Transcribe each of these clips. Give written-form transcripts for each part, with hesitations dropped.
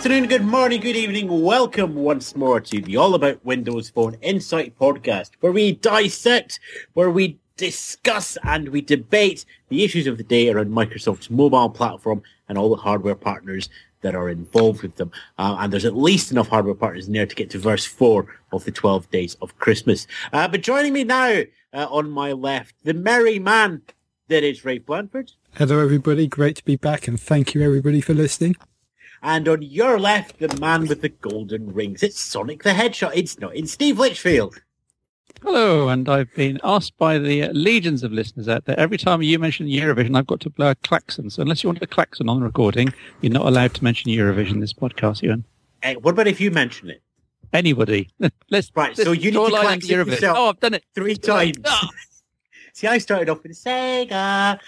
afternoon, good morning, good evening. Welcome once more to the All About Windows Phone Insight Podcast, where we dissect, where we discuss and we debate the issues of the day around Microsoft's mobile platform and all the hardware partners that are involved with them. And there's at least enough hardware partners in there to get to verse 4 of the 12 Days of Christmas. But joining me now on my left, the merry man that is Rafe Blanford. Hello, everybody. Great to be back. And thank you, everybody, for listening. And on your left, the man with the golden rings. It's Sonic the Hedgehog. It's Steve Litchfield. Hello, and I've been asked by the legions of listeners out there, every time you mention Eurovision, I've got to blow a klaxon. So unless you want a klaxon on the recording, you're not allowed to mention Eurovision in this podcast, Ewan. Hey, what about if you mention it? Anybody. So you need to klaxon yourself. Oh, I've done it. 3 times. Oh. See, I started off with Sega,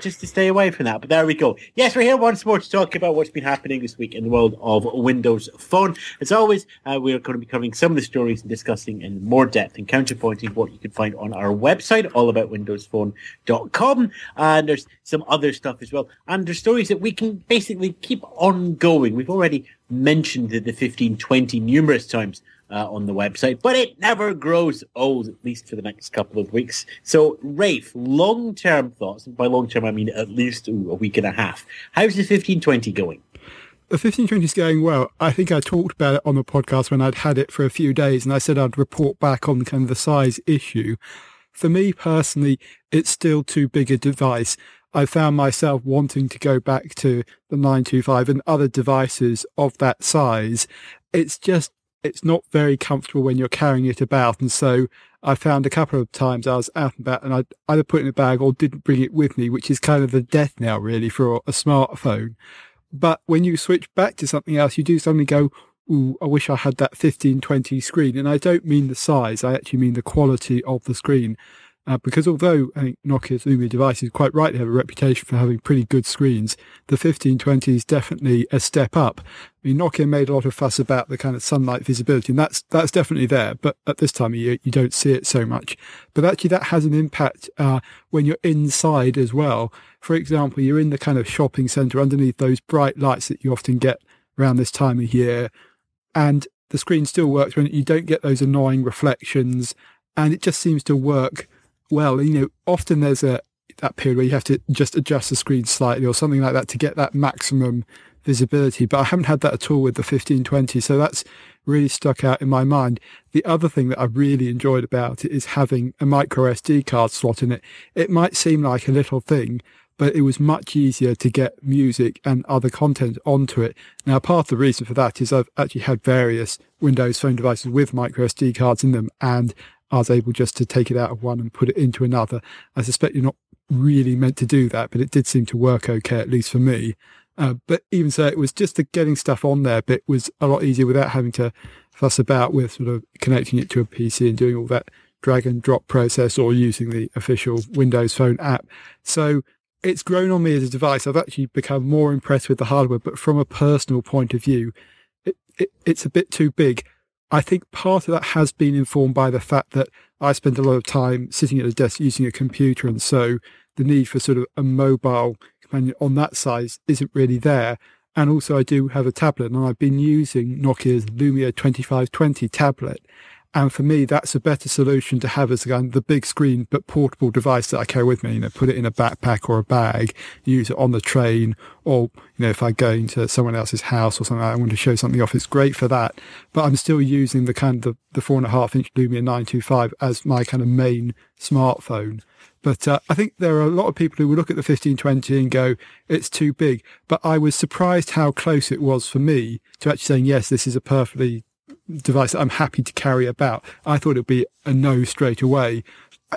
just to stay away from that. But there we go. Yes, we're here once more to talk about what's been happening this week in the world of Windows Phone. As always, we're going to be covering some of the stories and discussing in more depth and counterpointing what you can find on our website, allaboutwindowsphone.com. And there's some other stuff as well. And there's stories that we can basically keep on going. We've already mentioned the 1520 numerous times on the website, but it never grows old, at least for the next couple of weeks. So, Rafe, long-term thoughts, and by long-term I mean at least a week and a half. How's the 1520 going? The 1520 is going well. I think I talked about it on the podcast when I'd had it for a few days, and I said I'd report back on kind of the size issue. For me personally, it's still too big a device. I found myself wanting to go back to the 925 and other devices of that size. It's not very comfortable when you're carrying it about. And so I found a couple of times I was out and about and I either put it in a bag or didn't bring it with me, which is kind of the death now really for a smartphone. But when you switch back to something else, you do suddenly go, ooh, I wish I had that 1520 screen. And I don't mean the size. I actually mean the quality of the screen. Because although I think Nokia's Lumia devices quite rightly have a reputation for having pretty good screens, the 1520 is definitely a step up. I mean, Nokia made a lot of fuss about the kind of sunlight visibility, and that's definitely there, but at this time of year, you don't see it so much. But actually, that has an impact when you're inside as well. For example, you're in the kind of shopping centre underneath those bright lights that you often get around this time of year, and the screen still works when you don't get those annoying reflections, and it just seems to work. Well, you know, often there's that period where you have to just adjust the screen slightly or something like that to get that maximum visibility. But I haven't had that at all with the 1520, so that's really stuck out in my mind. The other thing that I really enjoyed about it is having a micro SD card slot in it. It might seem like a little thing, but it was much easier to get music and other content onto it. Now, part of the reason for that is I've actually had various Windows Phone devices with micro SD cards in them, and I was able just to take it out of one and put it into another. I suspect you're not really meant to do that, but it did seem to work okay, at least for me. But even so, it was just the getting stuff on there bit was a lot easier without having to fuss about with sort of connecting it to a PC and doing all that drag and drop process or using the official Windows Phone app. So it's grown on me as a device. I've actually become more impressed with the hardware, but from a personal point of view, it's a bit too big. I think part of that has been informed by the fact that I spend a lot of time sitting at a desk using a computer, and so the need for sort of a mobile companion on that size isn't really there. And also I do have a tablet, and I've been using Nokia's Lumia 2520 tablet. And for me, that's a better solution to have as the big screen but portable device that I carry with me. You know, put it in a backpack or a bag, use it on the train, or you know, if I go into someone else's house or something, I want to show something off. It's great for that. But I'm still using the kind of the 4.5-inch Lumia 925 as my kind of main smartphone. But I think there are a lot of people who will look at the 1520 and go, it's too big. But I was surprised how close it was for me to actually saying, yes, this is a perfectly device that I'm happy to carry about. I thought it'd be a no straight away.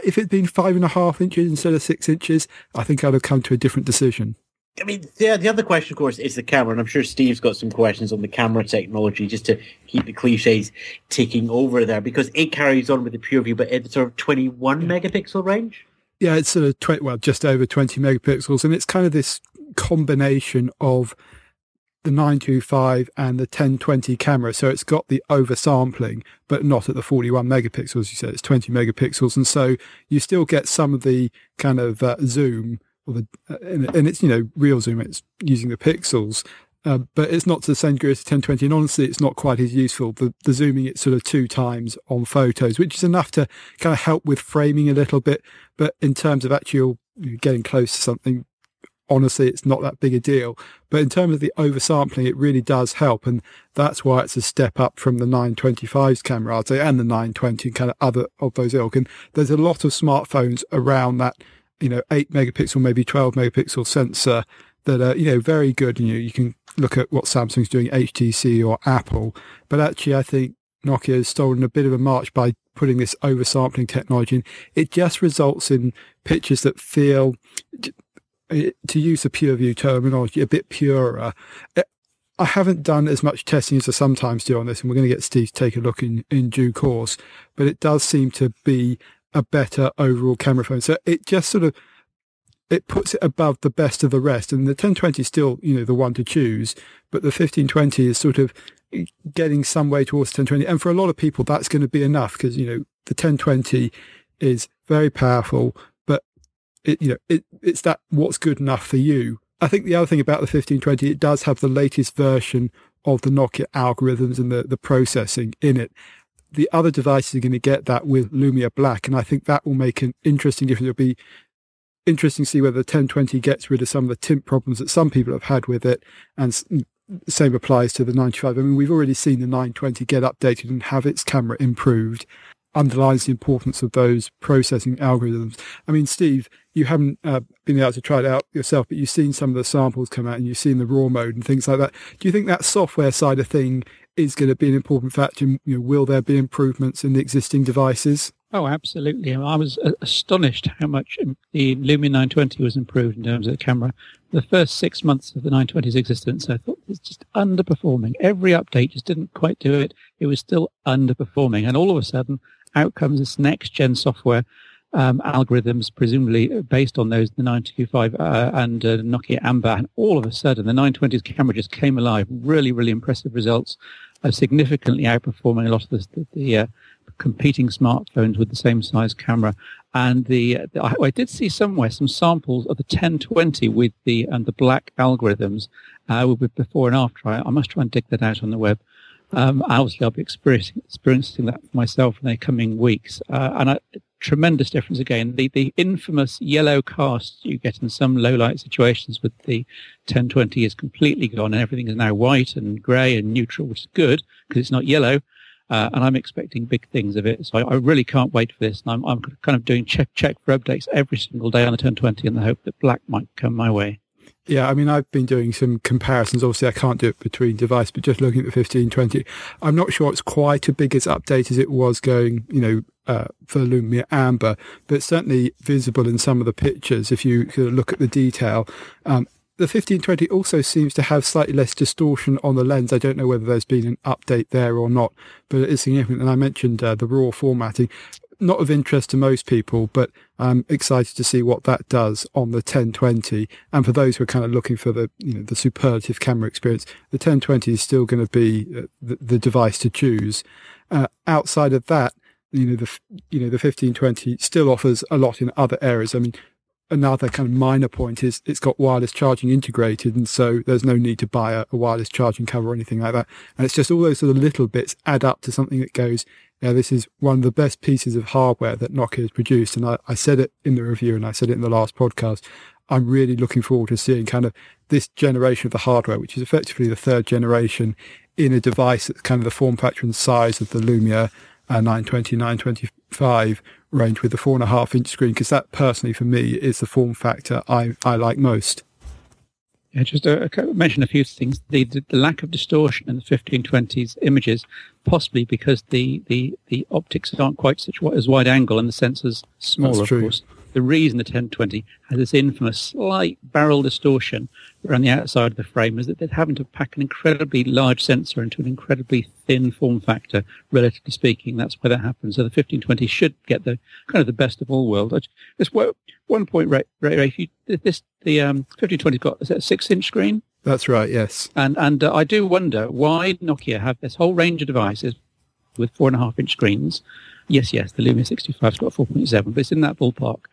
If it'd been 5.5 inches instead of 6 inches, I think I'd have come to a different decision. I mean, the other question, of course, is the camera, and I'm sure Steve's got some questions on the camera technology just to keep the cliches ticking over there, because it carries on with the PureView, but it's sort of 21 megapixel range. Yeah, it's sort of just over 20 megapixels, and it's kind of this combination of the 925 and the 1020 camera. So it's got the oversampling, but not at the 41 megapixels. You said it's 20 megapixels. And so you still get some of the kind of zoom, and it's, you know, real zoom. It's using the pixels, But it's not to the same degree as 1020, and honestly, it's not quite as useful. The zooming, it's sort of 2 times on photos, which is enough to kind of help with framing a little bit. But in terms of actual getting close to something, honestly, it's not that big a deal. But in terms of the oversampling, it really does help, and that's why it's a step up from the 925's camera, I'd say, and the 920 and kind of other of those ilk. And there's a lot of smartphones around that, 8 megapixel, maybe 12 megapixel sensor that are, very good. And you can look at what Samsung's doing, HTC or Apple. But actually, I think Nokia has stolen a bit of a march by putting this oversampling technology in. It just results in pictures that feel, to use the PureView terminology, a bit purer. I haven't done as much testing as I sometimes do on this, and we're going to get Steve to take a look in due course. But it does seem to be a better overall camera phone. So it just sort of, it puts it above the best of the rest. And the 1020 is still, the one to choose, but the 1520 is sort of getting some way towards 1020. And for a lot of people, that's going to be enough because, the 1020 is very powerful, but it's that what's good enough for you. I think the other thing about the 1520, it does have the latest version of the Nokia algorithms and the processing in it. The other devices are going to get that with Lumia Black, and I think that will make an interesting difference. It'll be interesting to see whether the 1020 gets rid of some of the tint problems that some people have had with it, and the same applies to the 925. I mean, we've already seen the 920 get updated and have its camera improved. Underlines the importance of those processing algorithms. I mean, Steve, you haven't been able to try it out yourself, but you've seen some of the samples come out and you've seen the raw mode and things like that. Do you think that software side of thing is going to be an important factor? Will there be improvements in the existing devices? Oh, absolutely. I was astonished how much the Lumia 920 was improved in terms of the camera. The first 6 months of the 920's existence, I thought it's just underperforming. Every update just didn't quite do it. It was still underperforming. And all of a sudden, out comes this next-gen software algorithms, presumably based on those, the 925 and Nokia Amber. And all of a sudden, the 920's camera just came alive. Really, really impressive results, significantly outperforming a lot of the competing smartphones with the same size camera. And I did see somewhere some samples of the 1020 with the black algorithms with before and after. I must try and dig that out on the web. Obviously, I'll be experiencing that myself in the coming weeks. Tremendous difference again. The infamous yellow cast you get in some low light situations with the 1020 is completely gone, and everything is now white and grey and neutral, which is good because it's not yellow. And I'm expecting big things of it, so I really can't wait for this. And I'm kind of doing check for updates every single day on the 1020 in the hope that black might come my way. Yeah, I mean, I've been doing some comparisons. Obviously, I can't do it between devices, but just looking at the 1520, I'm not sure it's quite as big as update as it was going, for Lumia Amber, but it's certainly visible in some of the pictures if you sort of look at the detail. The 1520 also seems to have slightly less distortion on the lens. I don't know whether there's been an update there or not, but it is significant. And I mentioned the raw formatting. Not of interest to most people, but I'm excited to see what that does on the 1020. And for those who are kind of looking for the superlative camera experience, the 1020 is still going to be the device to choose. Outside of that, the 1520 still offers a lot in other areas. I mean, another kind of minor point is it's got wireless charging integrated, and so there's no need to buy a wireless charging cover or anything like that. And it's just all those sort of little bits add up to something that goes, this is one of the best pieces of hardware that Nokia has produced. And I said it in the review and I said it in the last podcast. I'm really looking forward to seeing kind of this generation of the hardware, which is effectively the third generation, in a device that's kind of the form factor and size of the Lumia 920, 925 range with the 4.5-inch screen, because that personally for me is the form factor I like most. Yeah, just mention a few things. The lack of distortion in the 1520's images, possibly because the optics aren't quite such as wide angle and the sensor's smaller. That's true. Of course. The reason the 1020 has this infamous slight barrel distortion around the outside of the frame is that they're having to pack an incredibly large sensor into an incredibly thin form factor, relatively speaking. That's where that happens. So the 1520 should get the kind of the best of all worlds. Just one point, Rafe, the 1520's got, is that a 6-inch screen? That's right, yes. And I do wonder why Nokia have this whole range of devices with 4.5-inch screens. Yes, the Lumia 65's got a 4.7, but it's in that ballpark.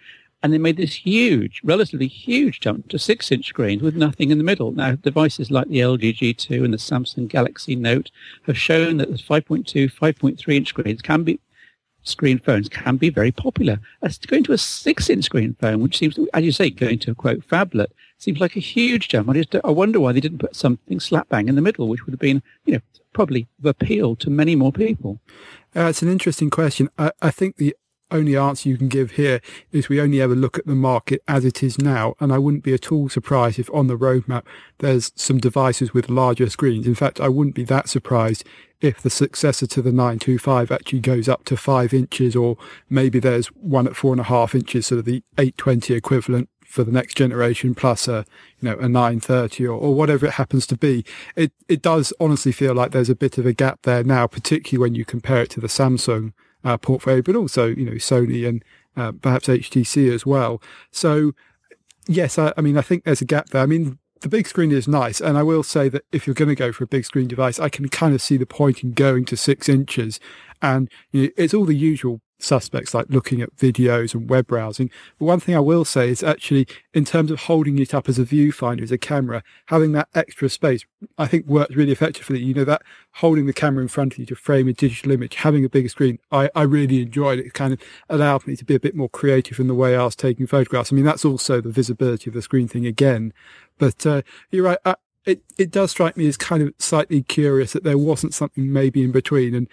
And they made this huge, relatively huge jump to 6-inch screens with nothing in the middle. Now, devices like the LG G2 and the Samsung Galaxy Note have shown that the 5.2, 5.3-inch screens can be, screen phones can be very popular. As to going to a 6-inch screen phone, which seems, as you say, going to a, quote, phablet, seems like a huge jump. I wonder why they didn't put something slap bang in the middle, which would have been, you know, probably of appeal to many more people. It's an interesting question. I think the only answer you can give here is we only ever look at the market as it is now, and I wouldn't be at all surprised if on the roadmap there's some devices with larger screens. In fact, I wouldn't be that surprised if the successor to the 925 actually goes up to 5 inches, or maybe there's one at 4.5 inches, sort of the 820 equivalent for the next generation, plus a 930 or whatever it happens to be. It does honestly feel like there's a bit of a gap there now, particularly when you compare it to the Samsung portfolio, but also, Sony and perhaps HTC as well. So, yes, I think there's a gap there. I mean, the big screen is nice. And I will say that if you're going to go for a big screen device, I can kind of see the point in going to 6 inches. And it's all the usual suspects like looking at videos and web browsing. But one thing I will say is actually, in terms of holding it up as a viewfinder, as a camera, having that extra space, I think works really effectively. That holding the camera in front of you to frame a digital image, having a bigger screen, I really enjoyed it. It kind of allowed me to be a bit more creative in the way I was taking photographs. I mean, that's also the visibility of the screen thing again. But you're right. It does strike me as kind of slightly curious that there wasn't something maybe in between, and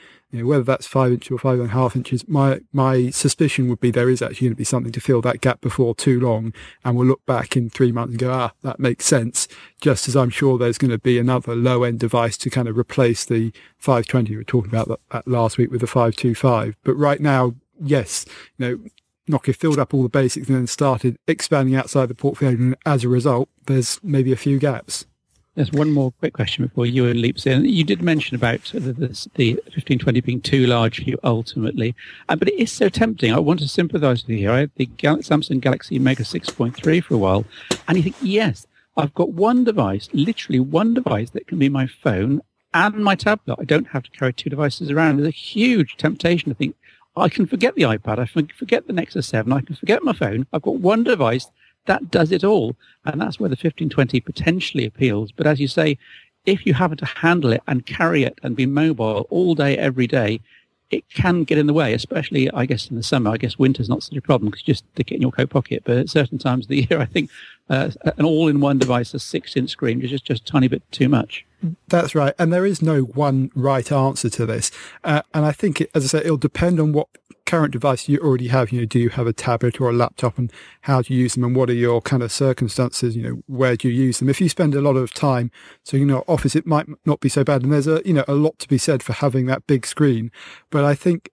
whether that's 5 inches or 5.5 inches, my suspicion would be there is actually going to be something to fill that gap before too long, and we'll look back in 3 months and go, that makes sense, just as I'm sure there's going to be another low-end device to kind of replace the 520. We were talking about that last week with the 525. But right now, yes, Nokia filled up all the basics and then started expanding outside the portfolio, and as a result, there's maybe a few gaps. There's one more quick question before Ewan leaps in. You did mention about the 1520 being too large for you ultimately, but it is so tempting. I want to sympathise with you. I had the Samsung Galaxy Mega 6.3 for a while, and you think, yes, I've got one device, literally one device that can be my phone and my tablet. I don't have to carry two devices around. There's a huge temptation to think, I can forget the iPad, I can forget the Nexus 7, I can forget my phone. I've got one device that does it all, and that's where the 1520 potentially appeals. But as you say, if you happen to handle it and carry it and be mobile all day, every day, it can get in the way, especially, I guess, in the summer. I guess winter's not such a problem because you just stick it in your coat pocket. But at certain times of the year, I think an all-in-one device, a 6-inch screen, is just a tiny bit too much. That's right. And there is no one right answer to this. And I think, as I say, it'll depend on what current device you already have. Do you have a tablet or a laptop, and how do you use them, and what are your kind of circumstances, where do you use them? If you spend a lot of time, so office, it might not be so bad, and there's a lot to be said for having that big screen. But I think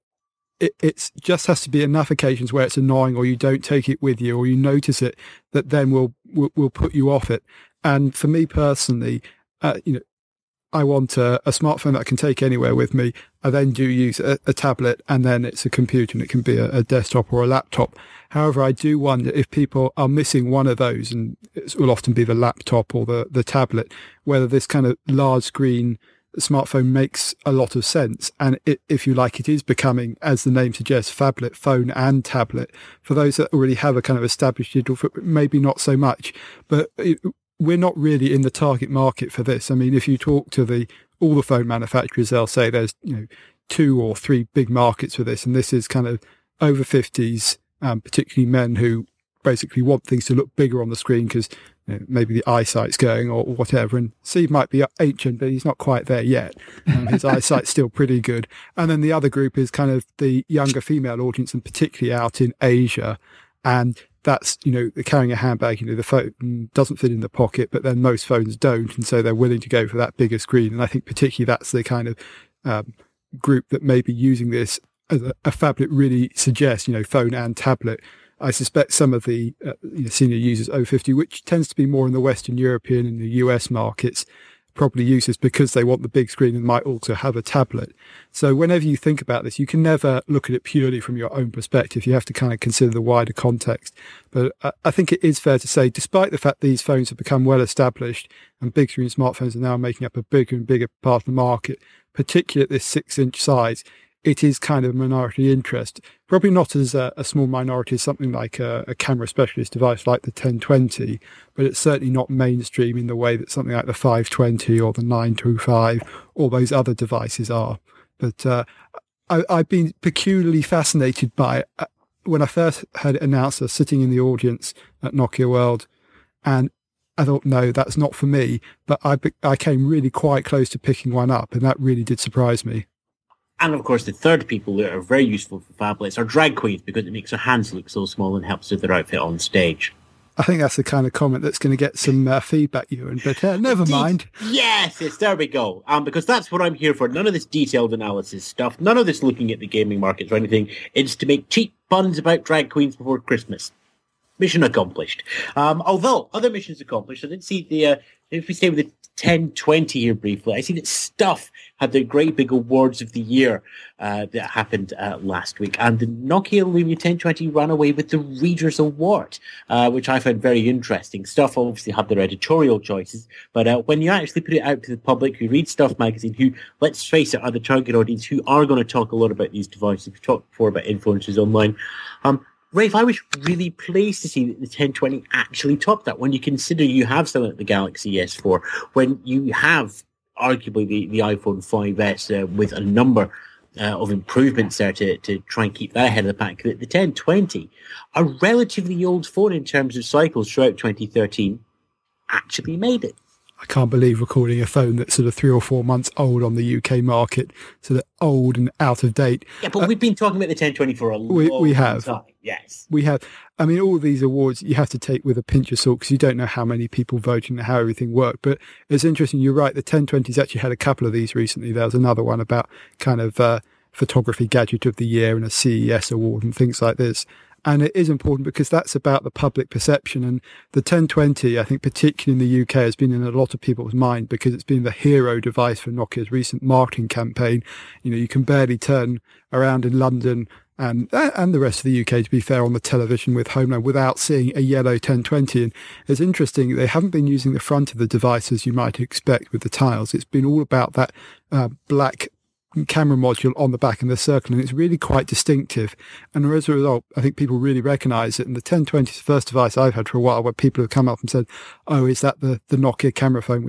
it just has to be enough occasions where it's annoying, or you don't take it with you, or you notice it, that then will put you off it. And for me personally, I want a smartphone that I can take anywhere with me. I then do use a tablet, and then it's a computer, and it can be a desktop or a laptop. However, I do wonder if people are missing one of those, and it will often be the laptop or the tablet, whether this kind of large screen smartphone makes a lot of sense. And if you like, it is becoming, as the name suggests, phablet, phone and tablet. For those that already have a kind of established digital footprint, maybe not so much. But we're not really in the target market for this. I mean, if you talk to all the phone manufacturers, they'll say there's 2 or 3 big markets for this, and this is kind of over 50s, particularly men who basically want things to look bigger on the screen because maybe the eyesight's going or whatever. And Steve might be ancient, but he's not quite there yet. His eyesight's still pretty good. And then the other group is kind of the younger female audience, and particularly out in Asia. And that's, carrying a handbag, the phone doesn't fit in the pocket, but then most phones don't. And so they're willing to go for that bigger screen. And I think particularly that's the kind of group that may be using this as a phablet really suggests, phone and tablet. I suspect some of the senior users over 50, which tends to be more in the Western European and the US markets, probably use this because they want the big screen and might also have a tablet. So whenever you think about this, you can never look at it purely from your own perspective. You have to kind of consider the wider context. But I think it is fair to say, despite the fact these phones have become well established and big screen smartphones are now making up a bigger and bigger part of the market, particularly at this 6-inch size, it is kind of a minority interest. Probably not as a small minority as something like a camera specialist device like the 1020, but it's certainly not mainstream in the way that something like the 520 or the 925 or those other devices are. But I've been peculiarly fascinated by when I first heard it announced, I was sitting in the audience at Nokia World, and I thought, no, that's not for me. But I came really quite close to picking one up, and that really did surprise me. And, of course, the third people that are very useful for phablets are drag queens, because it makes their hands look so small and helps with their outfit on stage. I think that's the kind of comment that's going to get some feedback, Ewan, but never mind. Yes, there we go. Because that's what I'm here for. None of this detailed analysis stuff, none of this looking at the gaming markets or anything. It's to make cheap puns about drag queens before Christmas. Mission accomplished. Although, other missions accomplished. I didn't see the... if we stay with the 1020 here briefly, I see that Stuff had their great big awards of the year that happened last week. And the Nokia Lumia 1020 ran away with the Readers Award, which I found very interesting. Stuff obviously had their editorial choices, but when you actually put it out to the public who read Stuff magazine, who, let's face it, are the target audience who are going to talk a lot about these devices. We've talked before about influencers online. Rafe, I was really pleased to see that the 1020 actually topped that. When you consider you have something like the Galaxy S4, when you have arguably the iPhone 5S with a number of improvements there to try and keep that ahead of the pack, the 1020, a relatively old phone in terms of cycles throughout 2013, actually made it. I can't believe recording a phone that's sort of 3 or 4 months old on the UK market, so that old and out of date. Yeah, but we've been talking about the 1020 for a long time. Yes. We have. I mean, all these awards you have to take with a pinch of salt because you don't know how many people voting and how everything worked. But it's interesting. You're right. The 1020's actually had a couple of these recently. There was another one about kind of photography gadget of the year and a CES award and things like this. And it is important because that's about the public perception. And the 1020, I think, particularly in the UK, has been in a lot of people's mind because it's been the hero device for Nokia's recent marketing campaign. You know, you can barely turn around in London and the rest of the UK, to be fair, on the television with Homeland without seeing a yellow 1020. And it's interesting, they haven't been using the front of the device as you might expect with the tiles. It's been all about that black camera module on the back in the circle, and it's really quite distinctive, and as a result I think people really recognize it. And the 1020 is the first device I've had for a while where people have come up and said, oh, is that the Nokia camera phone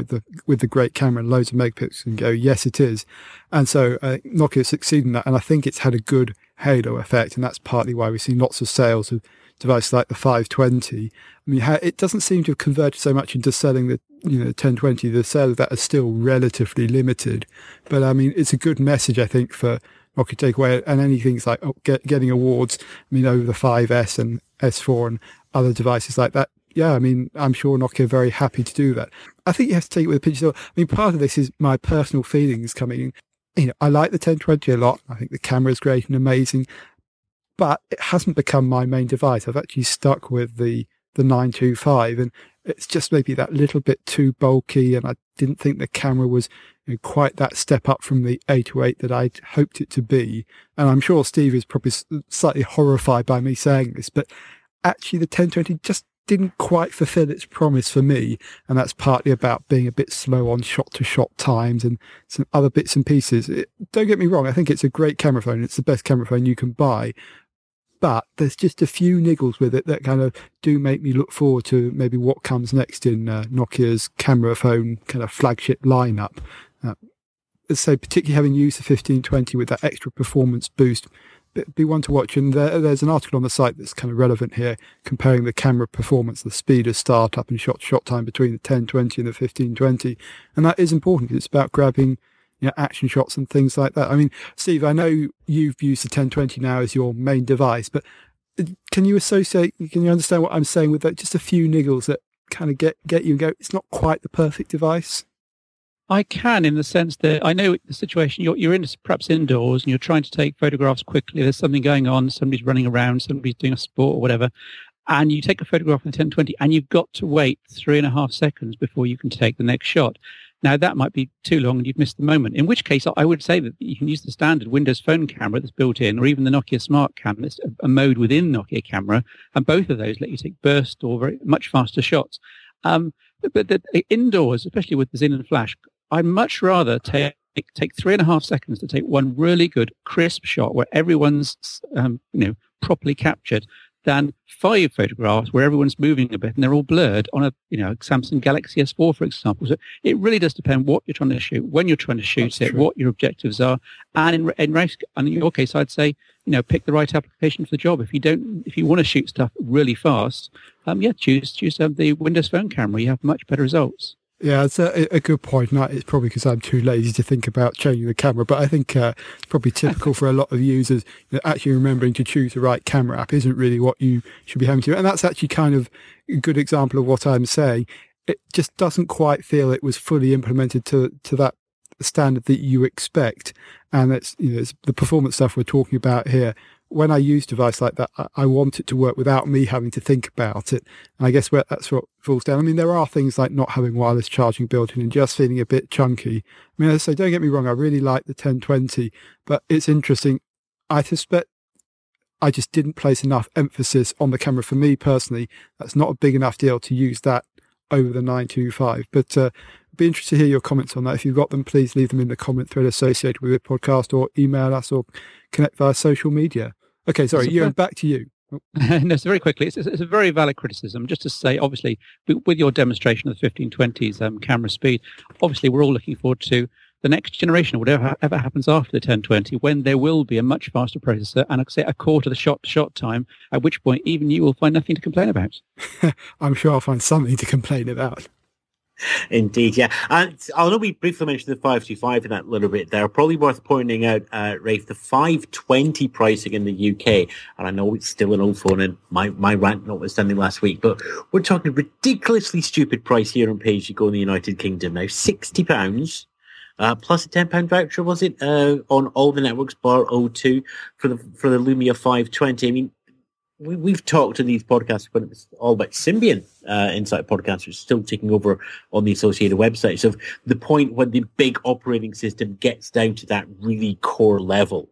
with the great camera and loads of megapixels, and go, yes it is. And so Nokia succeeded in that, and I think it's had a good halo effect, and that's partly why we've seen lots of sales of devices like the 520. I mean, it doesn't seem to have converted so much into selling the 1020. The sale of that is still relatively limited, but I mean, it's a good message, I think, for Nokia takeaway, and anything's like getting awards. I mean, over the 5S and S4 and other devices like that. Yeah, I mean, I'm sure Nokia are very happy to do that. I think you have to take it with a pinch of salt. I mean, part of this is my personal feelings coming in. You know, I like the 1020 a lot. I think the camera is great and amazing, but it hasn't become my main device. I've actually stuck with the 925, and it's just maybe that little bit too bulky, and I didn't think the camera was quite that step up from the 808 that I'd hoped it to be. And I'm sure Steve is probably slightly horrified by me saying this, but actually the 1020 just didn't quite fulfill its promise for me, and that's partly about being a bit slow on shot-to-shot times and some other bits and pieces. Don't get me wrong, I think it's a great camera phone. It's the best camera phone you can buy. But there's just a few niggles with it that kind of do make me look forward to maybe what comes next in Nokia's camera phone kind of flagship lineup. So particularly having used the 1520 with that extra performance boost, be one to watch. And there's an article on the site that's kind of relevant here, comparing the camera performance, the speed of startup and shot time between the 1020 and the 1520. And that is important because it's about grabbing action shots and things like that. I mean, Steve, I know you've used the 1020 now as your main device, but can you understand what I'm saying with that? Just a few niggles that kind of get you and go, it's not quite the perfect device. I can, in the sense that I know the situation, you're in perhaps indoors and you're trying to take photographs quickly. There's something going on. Somebody's running around. Somebody's doing a sport or whatever. And you take a photograph in the 1020 and you've got to wait 3.5 seconds before you can take the next shot. Now, that might be too long and you've missed the moment, in which case I would say that you can use the standard Windows Phone camera that's built in, or even the Nokia Smart Camera. It's a mode within Nokia camera, and both of those let you take burst or very much faster shots. But indoors, especially with the Xenon flash, I'd much rather take take 3.5 seconds to take one really good crisp shot where everyone's properly captured, than 5 photographs where everyone's moving a bit and they're all blurred on a Samsung Galaxy S4, for example. So it really does depend what you're trying to shoot, when you're trying to shoot what your objectives are, and in your case, I'd say pick the right application for the job. If you want to shoot stuff really fast, choose the Windows Phone camera. You have much better results. Yeah, it's a good point. No, it's probably because I'm too lazy to think about changing the camera, but I think it's probably typical for a lot of users that actually remembering to choose the right camera app isn't really what you should be having to do. And that's actually kind of a good example of what I'm saying. It just doesn't quite feel it was fully implemented to that standard that you expect. And it's the performance stuff we're talking about here. When I use a device like that, I want it to work without me having to think about it. And I guess that's what falls down. I mean, there are things like not having wireless charging built in and just feeling a bit chunky. I mean, as I say, don't get me wrong, I really like the 1020, but it's interesting. I suspect I just didn't place enough emphasis on the camera. For me personally, that's not a big enough deal to use that over the 925. But I'd be interested to hear your comments on that. If you've got them, please leave them in the comment thread associated with the podcast, or email us, or connect via social media. Okay, sorry, Ewan, back to you. No, so very quickly, it's a very valid criticism. Just to say, obviously, with your demonstration of the 1520's camera speed, obviously we're all looking forward to the next generation, whatever happens after the 1020, when there will be a much faster processor and, say, a quarter of the shot time, at which point even you will find nothing to complain about. I'm sure I'll find something to complain about. Indeed, yeah. And although we briefly mentioned the 525 in that little bit there, probably worth pointing out, Rafe, the 520 pricing in the UK, and I know it's still an old phone and my rant notwithstanding last week, but we're talking a ridiculously stupid price here on page-you-go in the United Kingdom now, £60, plus a £10 voucher, was it, on all the networks bar O2 for the Lumia 520. I mean, we've talked in these podcasts when it was all about Symbian Insight Podcast, which is still taking over on the associated websites. So the point when the big operating system gets down to that really core level.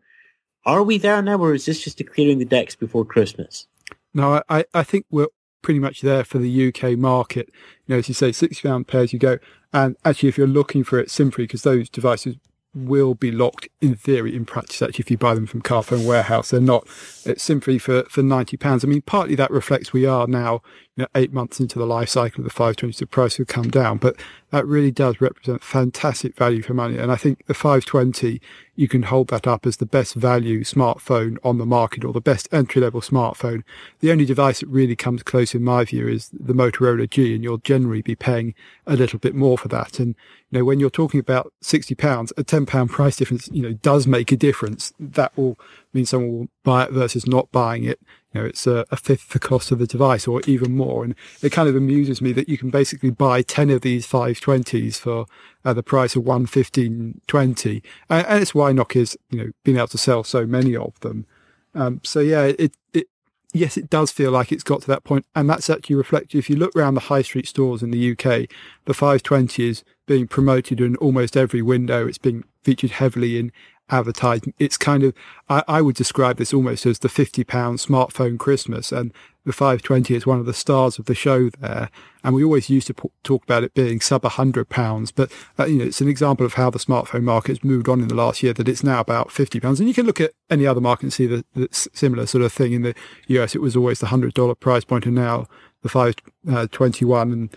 Are we there now, or is this just a clearing the decks before Christmas? No, I think we're pretty much there for the UK market. As you say, £60 pairs you go. And actually, if you're looking for it, simply because those devices will be locked in theory. In practice, actually, if you buy them from Carphone Warehouse, they're not. It's simply for £90. I mean, partly that reflects we are now 8 months into the life cycle of the 520, so the price will come down, but that really does represent fantastic value for money. And I think the 520, you can hold that up as the best value smartphone on the market, or the best entry-level smartphone. The only device that really comes close, in my view, is the Motorola G, and you'll generally be paying a little bit more for that. And when you're talking about £60, a £10 price difference, does make a difference. That will mean someone will buy it versus not buying it. It's a fifth the cost of the device, or even more. And it kind of amuses me that you can basically buy 10 of these 520s for the price of one 1520. And it's why Nokia's, been able to sell so many of them. Yes, it does feel like it's got to that point. And that's actually reflected. If you look around the high street stores in the UK, the 520 is being promoted in almost every window. It's being featured heavily in advertising. It's kind of, I would describe this almost as the £50 smartphone Christmas, and the 520 is one of the stars of the show there. And we always used to talk about it being sub £100, but it's an example of how the smartphone market's moved on in the last year, that it's now about £50. And you can look at any other market and see the similar sort of thing. In the US, it was always the $100 price point, and now the 521 and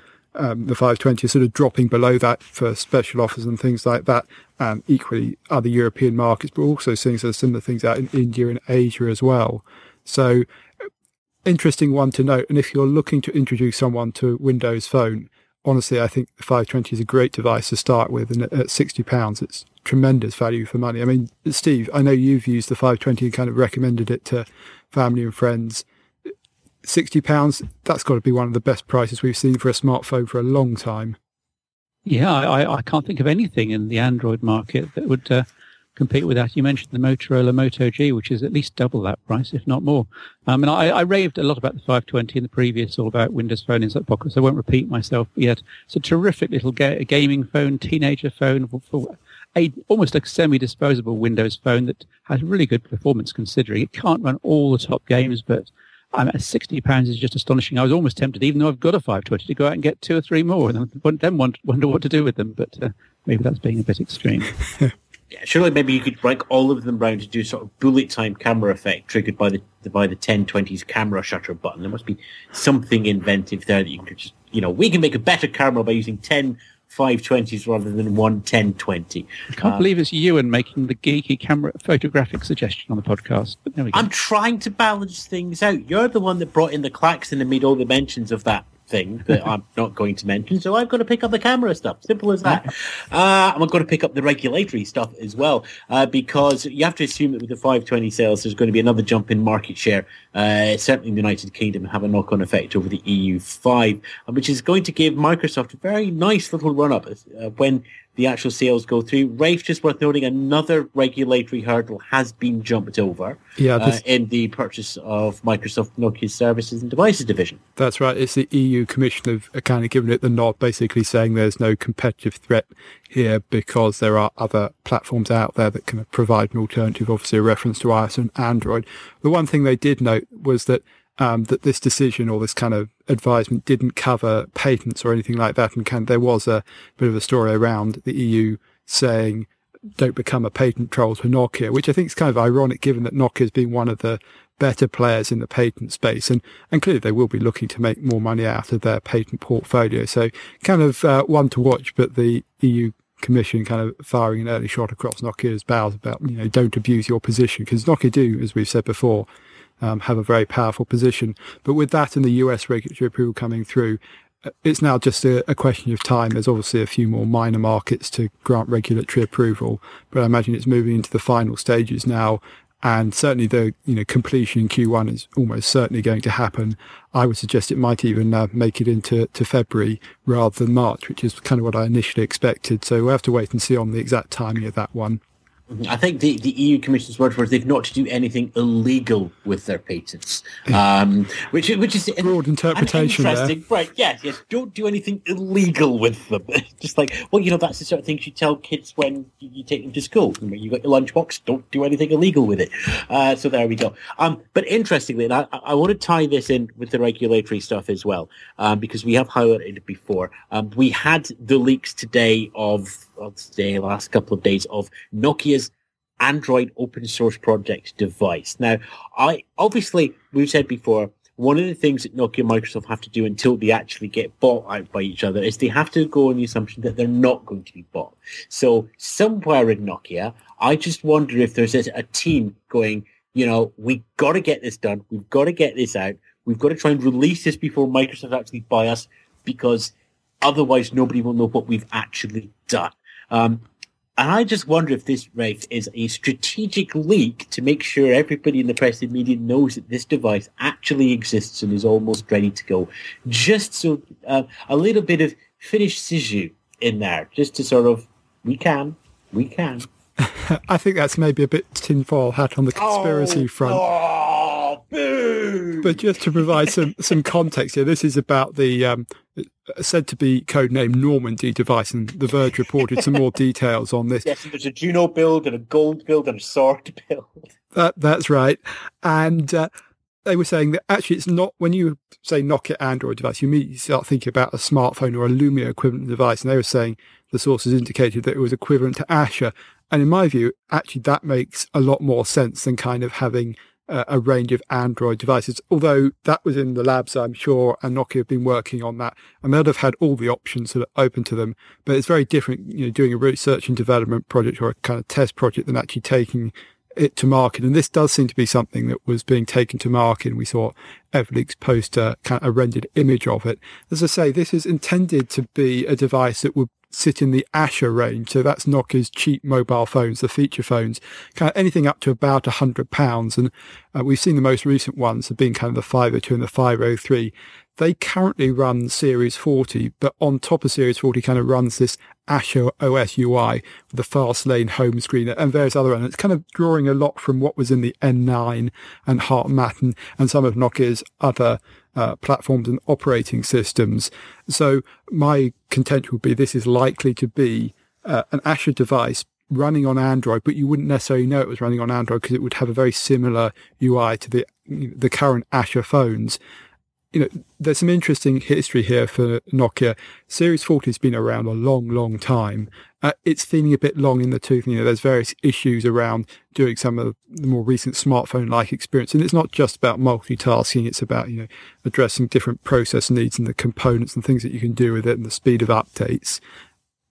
the 520 is sort of dropping below that for special offers and things like that. And equally, other European markets, but also seeing sort of similar things out in India and Asia as well. So, interesting one to note. And if you're looking to introduce someone to Windows Phone, honestly, I think the 520 is a great device to start with. And at £60, it's tremendous value for money. I mean, Steve, I know you've used the 520 and kind of recommended it to family and friends. £60, that's got to be one of the best prices we've seen for a smartphone for a long time. Yeah, I can't think of anything in the Android market that would compete with that. You mentioned the Motorola Moto G, which is at least double that price, if not more. And I raved a lot about the 520 in the previous All About Windows Phone Insight Podcast, so I won't repeat myself yet. It's a terrific little gaming phone, teenager phone, for almost like a semi-disposable Windows phone that has really good performance considering. It can't run all the top games, but £60 is just astonishing. I was almost tempted, even though I've got a 520, to go out and get 2 or 3 more and then wonder what to do with them. But maybe that's being a bit extreme. Yeah, surely maybe you could rank all of them round to do sort of bullet time camera effect triggered by the 1020's camera shutter button. There must be something inventive there that you could just, we can make a better camera by using 10 520s rather than 1 1020. I can't believe it's Ewan making the geeky camera photographic suggestion on the podcast. But there we go. I'm trying to balance things out. You're the one that brought in the klaxon and made all the mentions of that thing that I'm not going to mention, so I've got to pick up the camera stuff. Simple as that. I'm going to pick up the regulatory stuff as well, because you have to assume that with the 520 sales there's going to be another jump in market share, certainly in the United Kingdom, have a knock-on effect over the EU5, which is going to give Microsoft a very nice little run-up when the actual sales go through. Rafe, just worth noting, another regulatory hurdle has been jumped over in the purchase of Microsoft Nokia's Services and Devices division. That's right. It's the EU Commission have kind of given it the nod, basically saying there's no competitive threat here because there are other platforms out there that can provide an alternative, obviously a reference to iOS and Android. The one thing they did note was that this decision or this kind of advisement didn't cover patents or anything like that, and there was a bit of a story around the EU saying don't become a patent troll for Nokia, which I think is kind of ironic given that Nokia's been one of the better players in the patent space, and clearly they will be looking to make more money out of their patent portfolio. So kind of one to watch, but the EU Commission kind of firing an early shot across Nokia's bows about don't abuse your position, because Nokia do, as we've said before, have a very powerful position. But with that and the US regulatory approval coming through, it's now just a question of time. There's obviously a few more minor markets to grant regulatory approval, but I imagine it's moving into the final stages now, and certainly the completion in Q1 is almost certainly going to happen. I would suggest it might even make it into February rather than March, which is kind of what I initially expected, so we'll have to wait and see on the exact timing of that one. I think the EU Commission's word for it, they've not to do anything illegal with their patents, which is broad interpretation. Interesting, there. Right? Yes. Don't do anything illegal with them. Just like, that's the sort of things you tell kids when you take them to school. When you got your lunchbox, don't do anything illegal with it. So there we go. But interestingly, and I want to tie this in with the regulatory stuff as well, because we have highlighted it before. We had the leaks today last couple of days of Nokia's Android open source project device. Now, we've said before, one of the things that Nokia and Microsoft have to do until they actually get bought out by each other is they have to go on the assumption that they're not going to be bought. So somewhere in Nokia, I just wonder if there's a team going, we got to get this done. We've got to get this out. We've got to try and release this before Microsoft actually buy us, because otherwise nobody will know what we've actually done. And I just wonder if this, Rafe, is a strategic leak to make sure everybody in the press and media knows that this device actually exists and is almost ready to go. Just so a little bit of Finnish sisu in there, just to sort of, we can. I think that's maybe a bit tinfoil hat on the conspiracy front. Oh, boo! But just to provide some context here, this is about the... said to be codenamed Normandy device, and The Verge reported some more details on this. Yes, there's a Juno build and a gold build and a sword build. That's right. And they were saying that actually it's not, when you say Nokia Android device, you immediately start thinking about a smartphone or a Lumia equivalent device. And they were saying the sources indicated that it was equivalent to Asha. And in my view, actually that makes a lot more sense than kind of having a range of Android devices, although that was in the labs, I'm sure, and Nokia have been working on that, and they'd have had all the options that are open to them. But it's very different, doing a research and development project or a kind of test project than actually taking it to market. And this does seem to be something that was being taken to market, and we saw Everleaks post a rendered image of it. As I say, this is intended to be a device that would sit in the Asha range, so that's Nokia's cheap mobile phones, the feature phones, kind of anything up to about £100, and we've seen the most recent ones have been kind of the 502 and the 503. They currently run Series 40, but on top of Series 40 kind of runs this Asha OS UI with the fast lane home screen and various other elements, kind of drawing a lot from what was in the N9 and Hartmatten and some of Nokia's other platforms and operating systems. So my contention would be this is likely to be an Asha device running on Android, but you wouldn't necessarily know it was running on Android because it would have a very similar UI to the current Asha phones. you know, there's some interesting history here for Nokia. Series 40 has been around a long, long time. It's feeling a bit long in the tooth. You know, there's various issues around doing some of the more recent smartphone-like experience. And it's not just about multitasking. It's about, you know, addressing different process needs and the components and things that you can do with it and the speed of updates.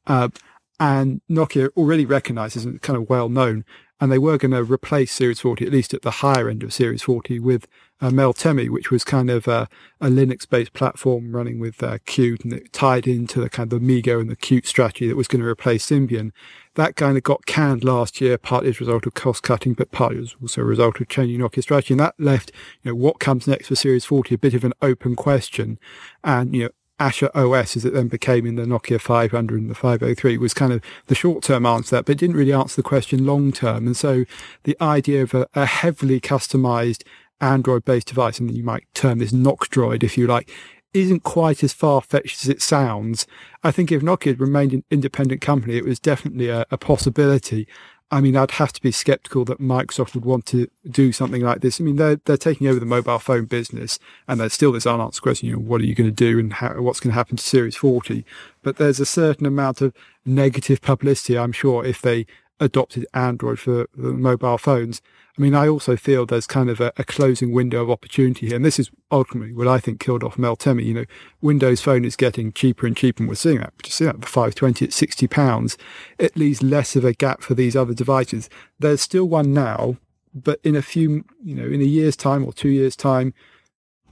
And Nokia already recognizes and kind of well-known. And they were going to replace Series 40, at least at the higher end of Series 40, with Meltemi, which was kind of a Linux-based platform running with Qt, and it tied into the kind of Amigo and the Qt strategy that was going to replace Symbian. That kind of got canned last year, partly as a result of cost-cutting, but partly as also a result of changing Nokia's strategy. And that left, you know, what comes next for Series 40 a bit of an open question. And, you know, Asha OS, as it then became in the Nokia 500 and the 503, was kind of the short-term answer to that, but it didn't really answer the question long-term. And so the idea of a heavily customized Android-based device, and you might term this Nocdroid, if you like, isn't quite as far-fetched as it sounds. I think if Nokia had remained an independent company, it was definitely a possibility. I mean, I'd have to be skeptical that Microsoft would want to do something like this. I mean, they're taking over the mobile phone business, and there's still this unanswered question, you know, what are you going to do and how, what's going to happen to Series 40? But there's a certain amount of negative publicity, I'm sure, if they adopted Android for mobile phones. I mean, I also feel there's kind of a closing window of opportunity here. And this is ultimately what I think killed off Meltemi. You know, Windows Phone is getting cheaper and cheaper, and we're seeing that. We're seeing that the 520 at £60. It leaves less of a gap for these other devices. There's still one now, but in a few, you know, in a year's time or 2 years' time,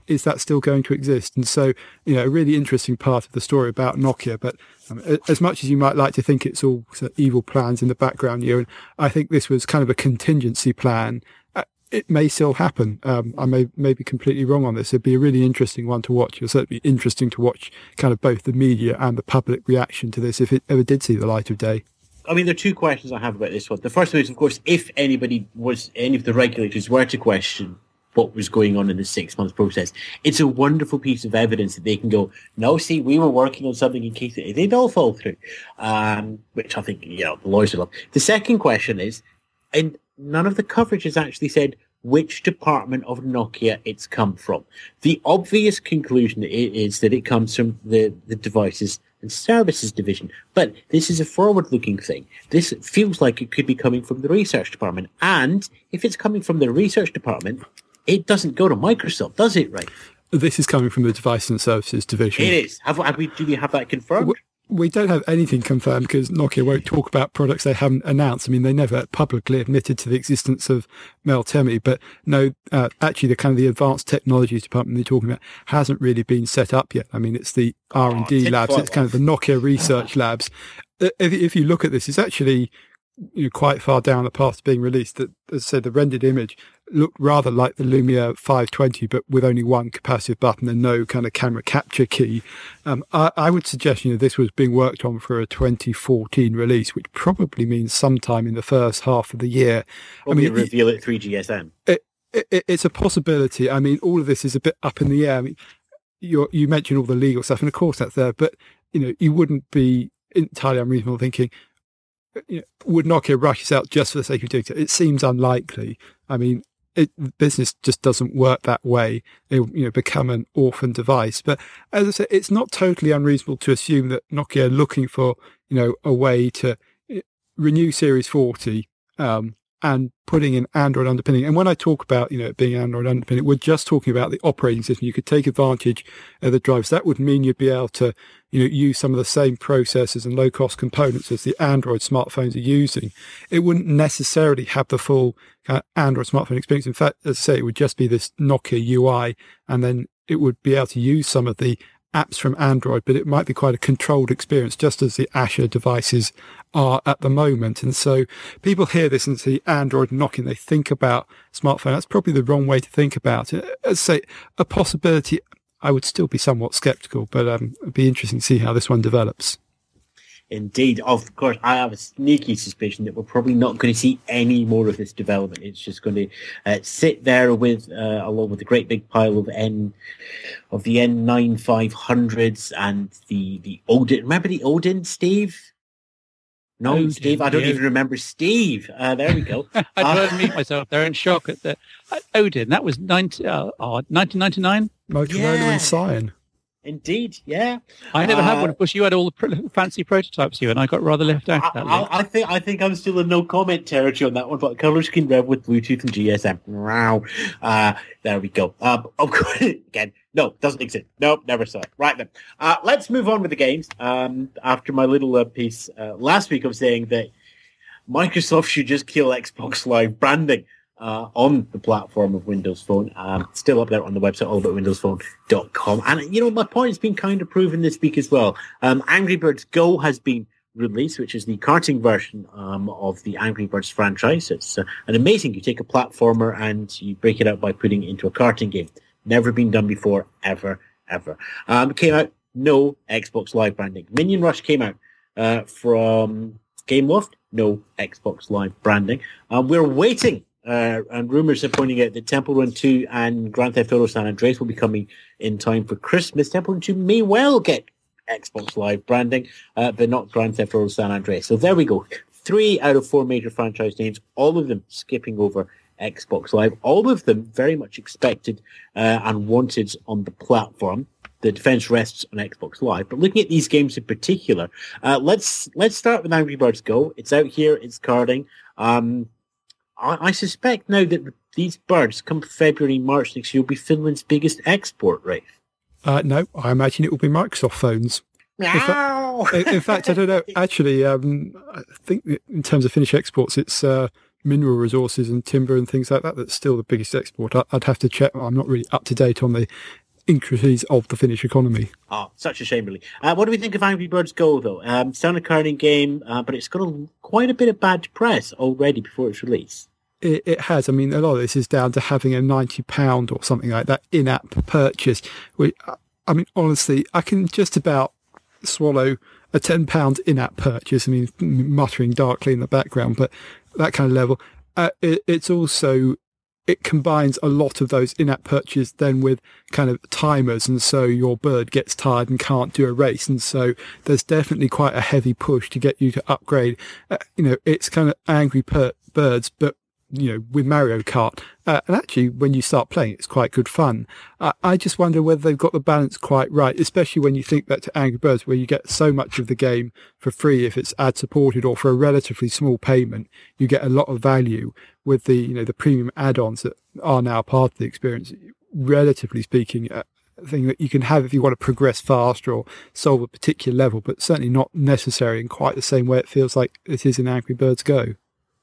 is that still going to exist? And so, you know, a really interesting part of the story about Nokia. But as much as you might like to think it's all sort of evil plans in the background, you know, and I think this was kind of a contingency plan. It may still happen. I may be completely wrong on this. It'd be a really interesting one to watch. It'll certainly be interesting to watch kind of both the media and the public reaction to this if it ever did see the light of day. I mean, there are two questions I have about this one. The first one is, of course, if any of the regulators were to question what was going on in the 6 month process, it's a wonderful piece of evidence that they can go, no, see, we were working on something in case it did all fall through, which I think, you know, the lawyers would love. The second question is, and none of the coverage has actually said which department of Nokia it's come from. The obvious conclusion is that it comes from the devices and services division, but this is a forward-looking thing. This feels like it could be coming from the research department, and if it's coming from the research department, it doesn't go to Microsoft, does it, Ray? This is coming from the Device and Services Division. It is. Do we have that confirmed? We don't have anything confirmed because Nokia won't talk about products they haven't announced. I mean, they never publicly admitted to the existence of Meltemi, but no, actually the kind of the Advanced Technologies Department they're talking about hasn't really been set up yet. I mean, it's the R&D labs. It's kind of the Nokia research labs. If you look at this, it's actually, you know, quite far down the path to being released. That, as I said, the rendered image looked rather like the Lumia 520, but with only one capacitive button and no kind of camera capture key. I would suggest, you know, this was being worked on for a 2014 release, which probably means sometime in the first half of the year. Probably I mean, reveal at 3GSM. It's a possibility. I mean, all of this is a bit up in the air. I mean, you mentioned all the legal stuff, and of course that's there, but, you know, you wouldn't be entirely unreasonable thinking, you know, would Nokia rush this out just for the sake of doing it? It seems unlikely. I mean, business just doesn't work that way. It'll, you know, become an orphan device. But as I said, it's not totally unreasonable to assume that Nokia are looking for, you know, a way to renew Series 40 and putting in Android underpinning. And when I talk about, you know, it being Android underpinning, we're just talking about the operating system. You could take advantage of the drivers. That would mean you'd be able to, you know, use some of the same processors and low-cost components as the Android smartphones are using. It wouldn't necessarily have the full kind of Android smartphone experience. In fact, as I say, it would just be this Nokia UI, and then it would be able to use some of the apps from Android, but it might be quite a controlled experience, just as the Asha devices are at the moment. And so people hear this and see Android knocking, they think about smartphone. That's probably the wrong way to think about it. As I say, a possibility, I would still be somewhat skeptical, but it'd be interesting to see how this one develops. Indeed. Of course, I have a sneaky suspicion that we're probably not going to see any more of this development. It's just going to sit there with along with a great big pile of the N9500s and the Odin. Remember the Odin, Steve? No, Odin, Steve. I don't even remember Steve. There we go. I don't meet myself there in shock at the Odin. That was 1999. Motorola and Scion. Indeed, yeah. I never had one. Of course, you had all the fancy prototypes, and I got rather left out of that. I think I'm still in no comment territory on that one, but color screen rev with Bluetooth and GSM. Wow. There we go. Again, no, doesn't exist. Nope, never saw it. Right then. Let's move on with the games. After my little piece last week of saying that Microsoft should just kill Xbox Live branding on the platform of Windows Phone. Still up there on the website, allaboutwindowsphone.com. And, my point's been kind of proven this week as well. Angry Birds Go has been released, which is the karting version of the Angry Birds franchise. It's an amazing, you take a platformer and you break it out by putting it into a karting game. Never been done before, ever. Came out, no Xbox Live branding. Minion Rush came out from Gameloft, no Xbox Live branding. We're waiting. And rumours are pointing out that Temple Run 2 and Grand Theft Auto San Andreas will be coming in time for Christmas. Temple Run 2 may well get Xbox Live branding, but not Grand Theft Auto San Andreas. So there we go. 3 out of 4 major franchise names, all of them skipping over Xbox Live. All of them very much expected and wanted on the platform. The defence rests on Xbox Live. But looking at these games in particular, let's start with Angry Birds Go. It's out here. It's karting. I suspect now that these birds, come February, March next year, will be Finland's biggest export, right? No, I imagine it will be Microsoft phones. Wow! In fact, I don't know. Actually, I think in terms of Finnish exports, it's mineral resources and timber and things like that that's still the biggest export. I'd have to check. I'm not really up to date on the intricacies of the Finnish economy. Oh, such a shame, really. What do we think of Angry Birds Go, though? Standard karting game, but it's got quite a bit of bad press already before its release. It has. I mean, a lot of this is down to having a £90 or something like that in-app purchase. I mean, honestly, I can just about swallow a £10 in-app purchase. I mean, muttering darkly in the background, but that kind of level. It's also, it combines a lot of those in-app purchases then with kind of timers. And so your bird gets tired and can't do a race. And so there's definitely quite a heavy push to get you to upgrade. It's kind of Angry Birds, but with Mario Kart. And actually, when you start playing, it's quite good fun. I just wonder whether they've got the balance quite right, especially when you think that to Angry Birds, where you get so much of the game for free if it's ad-supported or for a relatively small payment, you get a lot of value with the, the premium add-ons that are now part of the experience, relatively speaking, thing that you can have if you want to progress faster or solve a particular level, but certainly not necessary in quite the same way it feels like it is in Angry Birds Go.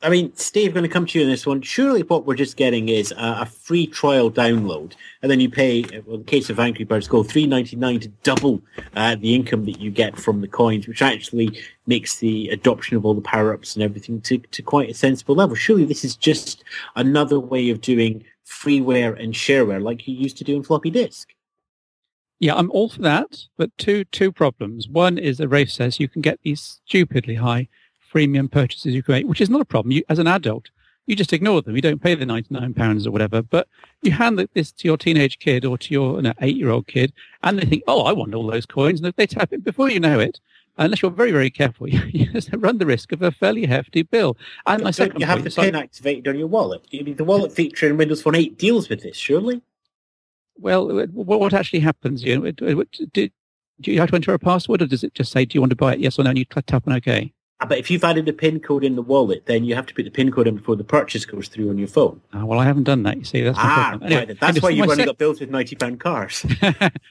I mean, Steve, going to come to you on this one. Surely what we're just getting is a free trial download, and then you pay, in the case of Angry Birds Go, $3.99 to double the income that you get from the coins, which actually makes the adoption of all the power-ups and everything to quite a sensible level. Surely this is just another way of doing freeware and shareware like you used to do in floppy disk. Yeah, I'm all for that, but two problems. One is that Rafe says you can get these stupidly high freemium purchases you can make, which is not a problem. You, as an adult, you just ignore them. You don't pay the £99 or whatever, but you hand this to your teenage kid or to your 8-year-old kid, and they think, oh, I want all those coins, and they tap it before you know it. Unless you're very, very careful, you just run the risk of a fairly hefty bill. And my second, you have the pin activated on your wallet. The wallet feature in Windows Phone 8 deals with this, surely? Well, what actually happens? Do you have to enter a password, or does it just say, do you want to buy it, yes or no, and you tap on OK? But if you've added a PIN code in the wallet, then you have to put the PIN code in before the purchase goes through on your phone. Well, I haven't done that, you see. That's my problem. Anyway, right, that's why you're running up bills with £90 cars.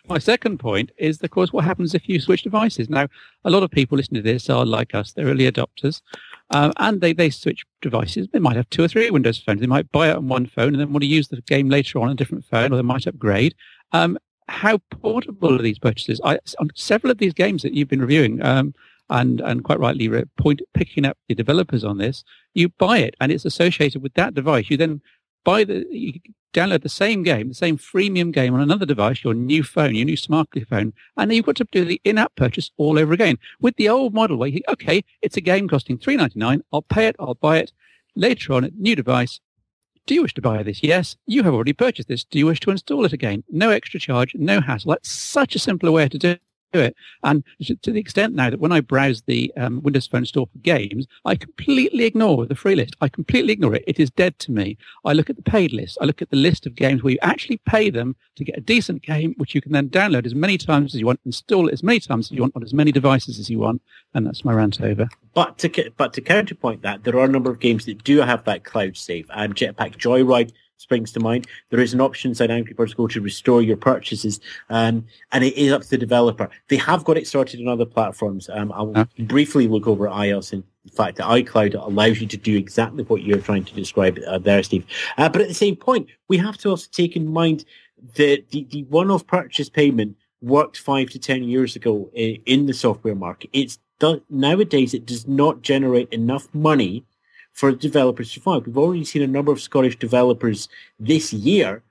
My second point is, of course, what happens if you switch devices? Now, a lot of people listening to this are like us. They're early adopters, and they switch devices. They might have 2 or 3 Windows phones. They might buy it on one phone and then want to use the game later on a different phone, or they might upgrade. How portable are these purchases? On several of these games that you've been reviewing, and quite rightly picking up the developers on this, you buy it and it's associated with that device. You then you download the same game, the same freemium game on another device, your new phone, your new smartphone, and then you've got to do the in-app purchase all over again. With the old model where you think, okay, it's a game costing $3.99, I'll pay it, I'll buy it. Later on, a new device, do you wish to buy this? Yes. You have already purchased this. Do you wish to install it again? No extra charge, no hassle. That's such a simpler way to do do it. And to the extent now that when I browse the Windows Phone store for games, I completely ignore the free list. I completely ignore it. It is dead to me. I look at the paid list. I look at the list of games where you actually pay them to get a decent game, which you can then download as many times as you want, install it as many times as you want, on as many devices as you want. And that's my rant over. But to counterpoint that, there are a number of games that do have that cloud save. Jetpack Joyride springs to mind. There is an option inside Angry Birds Go to restore your purchases, and it is up to the developer. They have got it sorted on other platforms. I'll briefly look over iOS and the fact that iCloud allows you to do exactly what you're trying to describe there, Steve. But at the same point, we have to also take in mind that the one-off purchase payment worked 5 to 10 years ago in the software market. Nowadays, it does not generate enough money for developers to survive. We've already seen a number of Scottish developers this year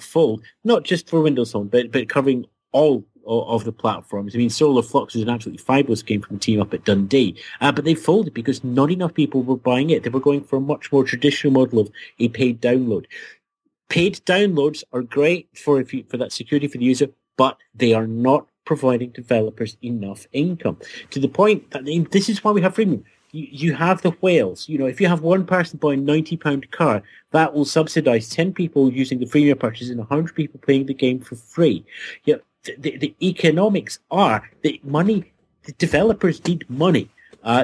fold, not just for Windows Phone, but covering all of the platforms. I mean, Solar Flux is an absolutely fabulous game from the team up at Dundee, but they folded because not enough people were buying it. They were going for a much more traditional model of a paid download. Paid downloads are great for that security for the user, but they are not providing developers enough income, to the point that this is why we have freemium. You have the whales. You know, if you have one person buying a £90 car, that will subsidise 10 people using the freemium purchase and 100 people playing the game for free. You know, the economics are that money. The developers need money.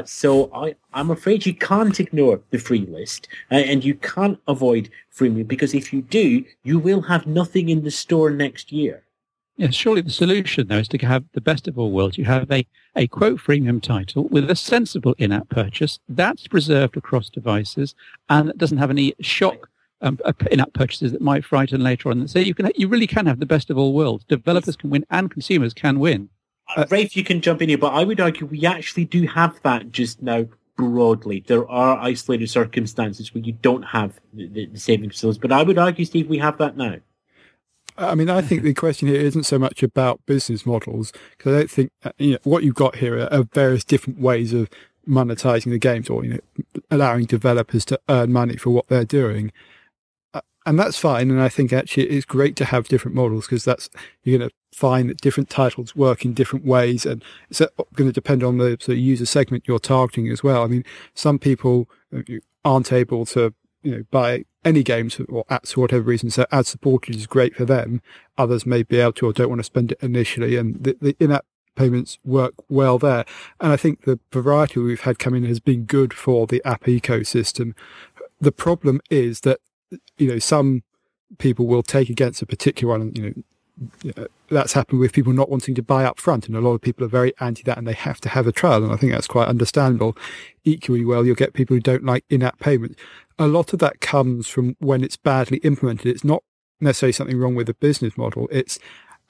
So I'm afraid you can't ignore the free list and you can't avoid freemium, because if you do, you will have nothing in the store next year. Yes, surely the solution, though, is to have the best of all worlds. You have a quote freemium title with a sensible in-app purchase that's preserved across devices and that doesn't have any shock in-app purchases that might frighten later on. So you really can have the best of all worlds. Developers can win and consumers can win. Rafe, you can jump in here, but I would argue we actually do have that just now. Broadly, there are isolated circumstances where you don't have the saving facilities, but I would argue, Steve, we have that now. I mean, I think the question here isn't so much about business models, because I don't think, you know, what you've got here are various different ways of monetizing the games, or, you know, allowing developers to earn money for what they're doing. And that's fine. And I think actually it's great to have different models, because you're going to find that different titles work in different ways. And it's going to depend on the sort of user segment you're targeting as well. I mean, some people aren't able to, you know, buy any games or apps for whatever reason, so ad supported is great for them. Others may be able to or don't want to spend it initially, and the in-app payments work well there. And I think the variety we've had come in has been good for the app ecosystem. The problem is that, you know, some people will take against a particular one, and, you know, that's happened with people not wanting to buy up front, and a lot of people are very anti that, and they have to have a trial, and I think that's quite understandable. Equally well, you'll get people who don't like in-app payments. A lot of that comes from when it's badly implemented. It's not necessarily something wrong with the business model. It's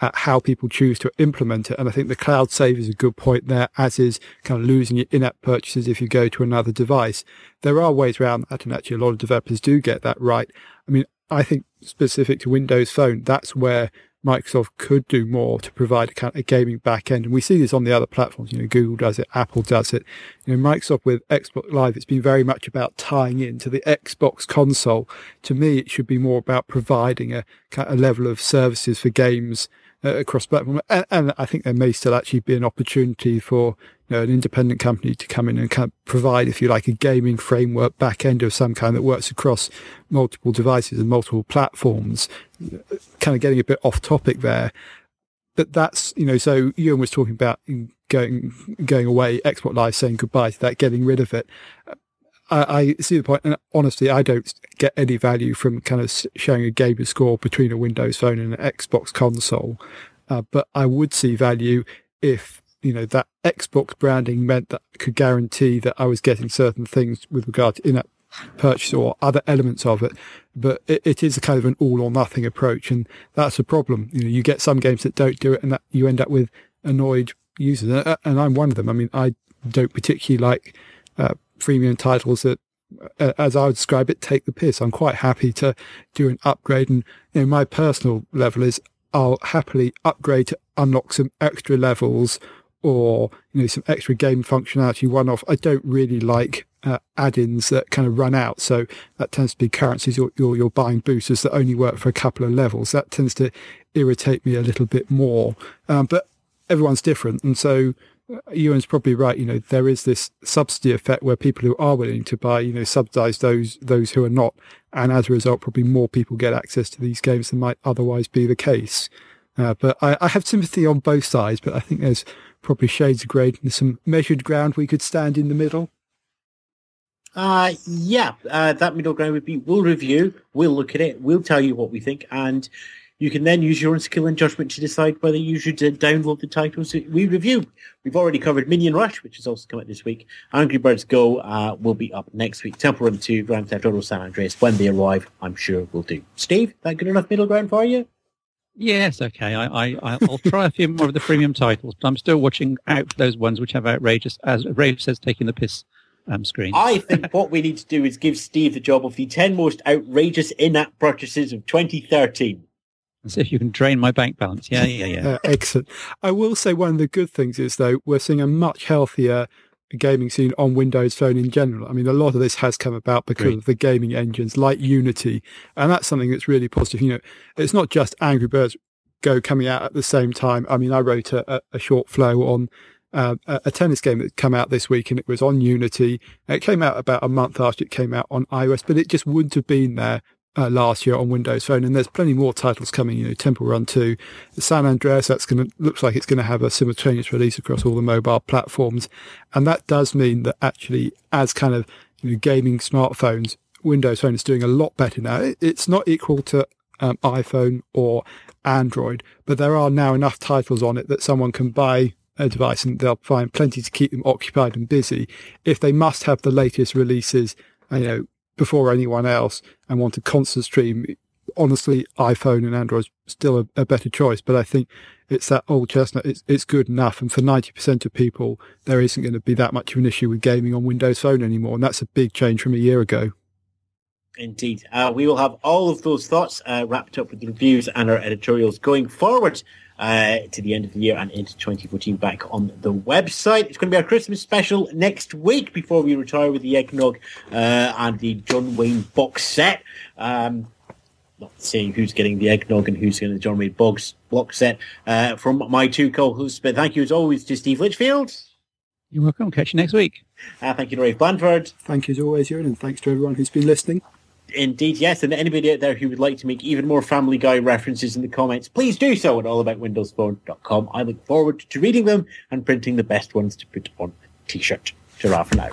how people choose to implement it. And I think the cloud save is a good point there, as is kind of losing your in-app purchases if you go to another device. There are ways around that, and actually a lot of developers do get that right. I mean, I think specific to Windows Phone, that's where Microsoft could do more to provide a kind of gaming back end. And we see this on the other platforms. You know, Google does it, Apple does it. You know, Microsoft with Xbox Live, it's been very much about tying into the Xbox console. To me, it should be more about providing a kind of level of services for games across platform. And I think there may still actually be an opportunity for, you know, an independent company to come in and kind of provide, if you like, a gaming framework back end of some kind that works across multiple devices and multiple platforms. Kind of getting a bit off topic there, but that's, you know, so Ewan was talking about going away, Xbox Live, saying goodbye to that, getting rid of it. I see the point, and honestly, I don't get any value from kind of showing a gamer score between a Windows Phone and an Xbox console. But I would see value if, you know, that Xbox branding meant that I could guarantee that I was getting certain things with regard to in-app purchase or other elements of it. But it is a kind of an all-or-nothing approach, and that's a problem. You know, you get some games that don't do it, and that you end up with annoyed users, and I'm one of them. I mean, I don't particularly like freemium titles that, as I would describe it, take the piss. I'm quite happy to do an upgrade, and, you know, my personal level is I'll happily upgrade to unlock some extra levels or, you know, some extra game functionality one-off. I don't really like add-ins that kind of run out, so that tends to be currencies, or you're buying boosters that only work for a couple of levels. That tends to irritate me a little bit more. But everyone's different. And so Ewan's probably right. You know, there is this subsidy effect where people who are willing to buy, you know, subsidize those who are not. And as a result, probably more people get access to these games than might otherwise be the case. But I have sympathy on both sides, but I think there's probably shades of grey and there's some measured ground we could stand in the middle. That middle ground would be, we'll review, we'll look at it, we'll tell you what we think, and you can then use your own skill and judgment to decide whether you should download the titles we review. We've already covered Minion Rush, which has also come out this week. Angry Birds Go will be up next week. Temple Run 2, Grand Theft Auto San Andreas, when they arrive, I'm sure will do. Steve, that good enough middle ground for you? Yes, okay. I'll try a few more of the premium titles, but I'm still watching out for those ones which have outrageous, as Rafe says, taking the piss screen. I think what we need to do is give Steve the job of the 10 most outrageous in-app purchases of 2013. And see if you can drain my bank balance. Yeah. Excellent. I will say one of the good things is, though, we're seeing a much healthier gaming scene on Windows Phone in general. I mean, a lot of this has come about because of the gaming engines like Unity, and that's something that's really positive. You know, it's not just Angry Birds Go coming out at the same time. I mean, I wrote a short flow on a tennis game that came out this week, and it was on Unity. It came out about a month after it came out on iOS, but it just wouldn't have been there last year on Windows Phone. And there's plenty more titles coming. You know, Temple Run 2, San Andreas. That's looks like it's going to have a simultaneous release across all the mobile platforms, and that does mean that actually, as kind of, you know, gaming smartphones, Windows Phone is doing a lot better now. It's not equal to iPhone or Android, but there are now enough titles on it that someone can buy a device and they'll find plenty to keep them occupied and busy if they must have the latest releases, you know, before anyone else and want a constant stream. Honestly, iPhone and Android is still a better choice, but I think it's that old chestnut. It's good enough, and for 90% of people there isn't going to be that much of an issue with gaming on Windows Phone anymore, and that's a big change from a year ago. Indeed. We will have all of those thoughts wrapped up with the reviews and our editorials going forward to the end of the year and into 2014 back on the website. It's going to be our Christmas special next week before we retire with the eggnog and the John Wayne box set. Not saying who's getting the eggnog and who's getting the John Wayne box block set from my two co-hosts. But thank you as always to Steve Litchfield. You're welcome. Catch you next week. Thank you to Rafe Blanford. Thank you as always, Ewan, and thanks to everyone who's been listening. Indeed, yes, and anybody out there who would like to make even more Family Guy references in the comments, please do so at allaboutwindowsphone.com. I look forward to reading them and printing the best ones to put on a t-shirt. Ta-ra for now.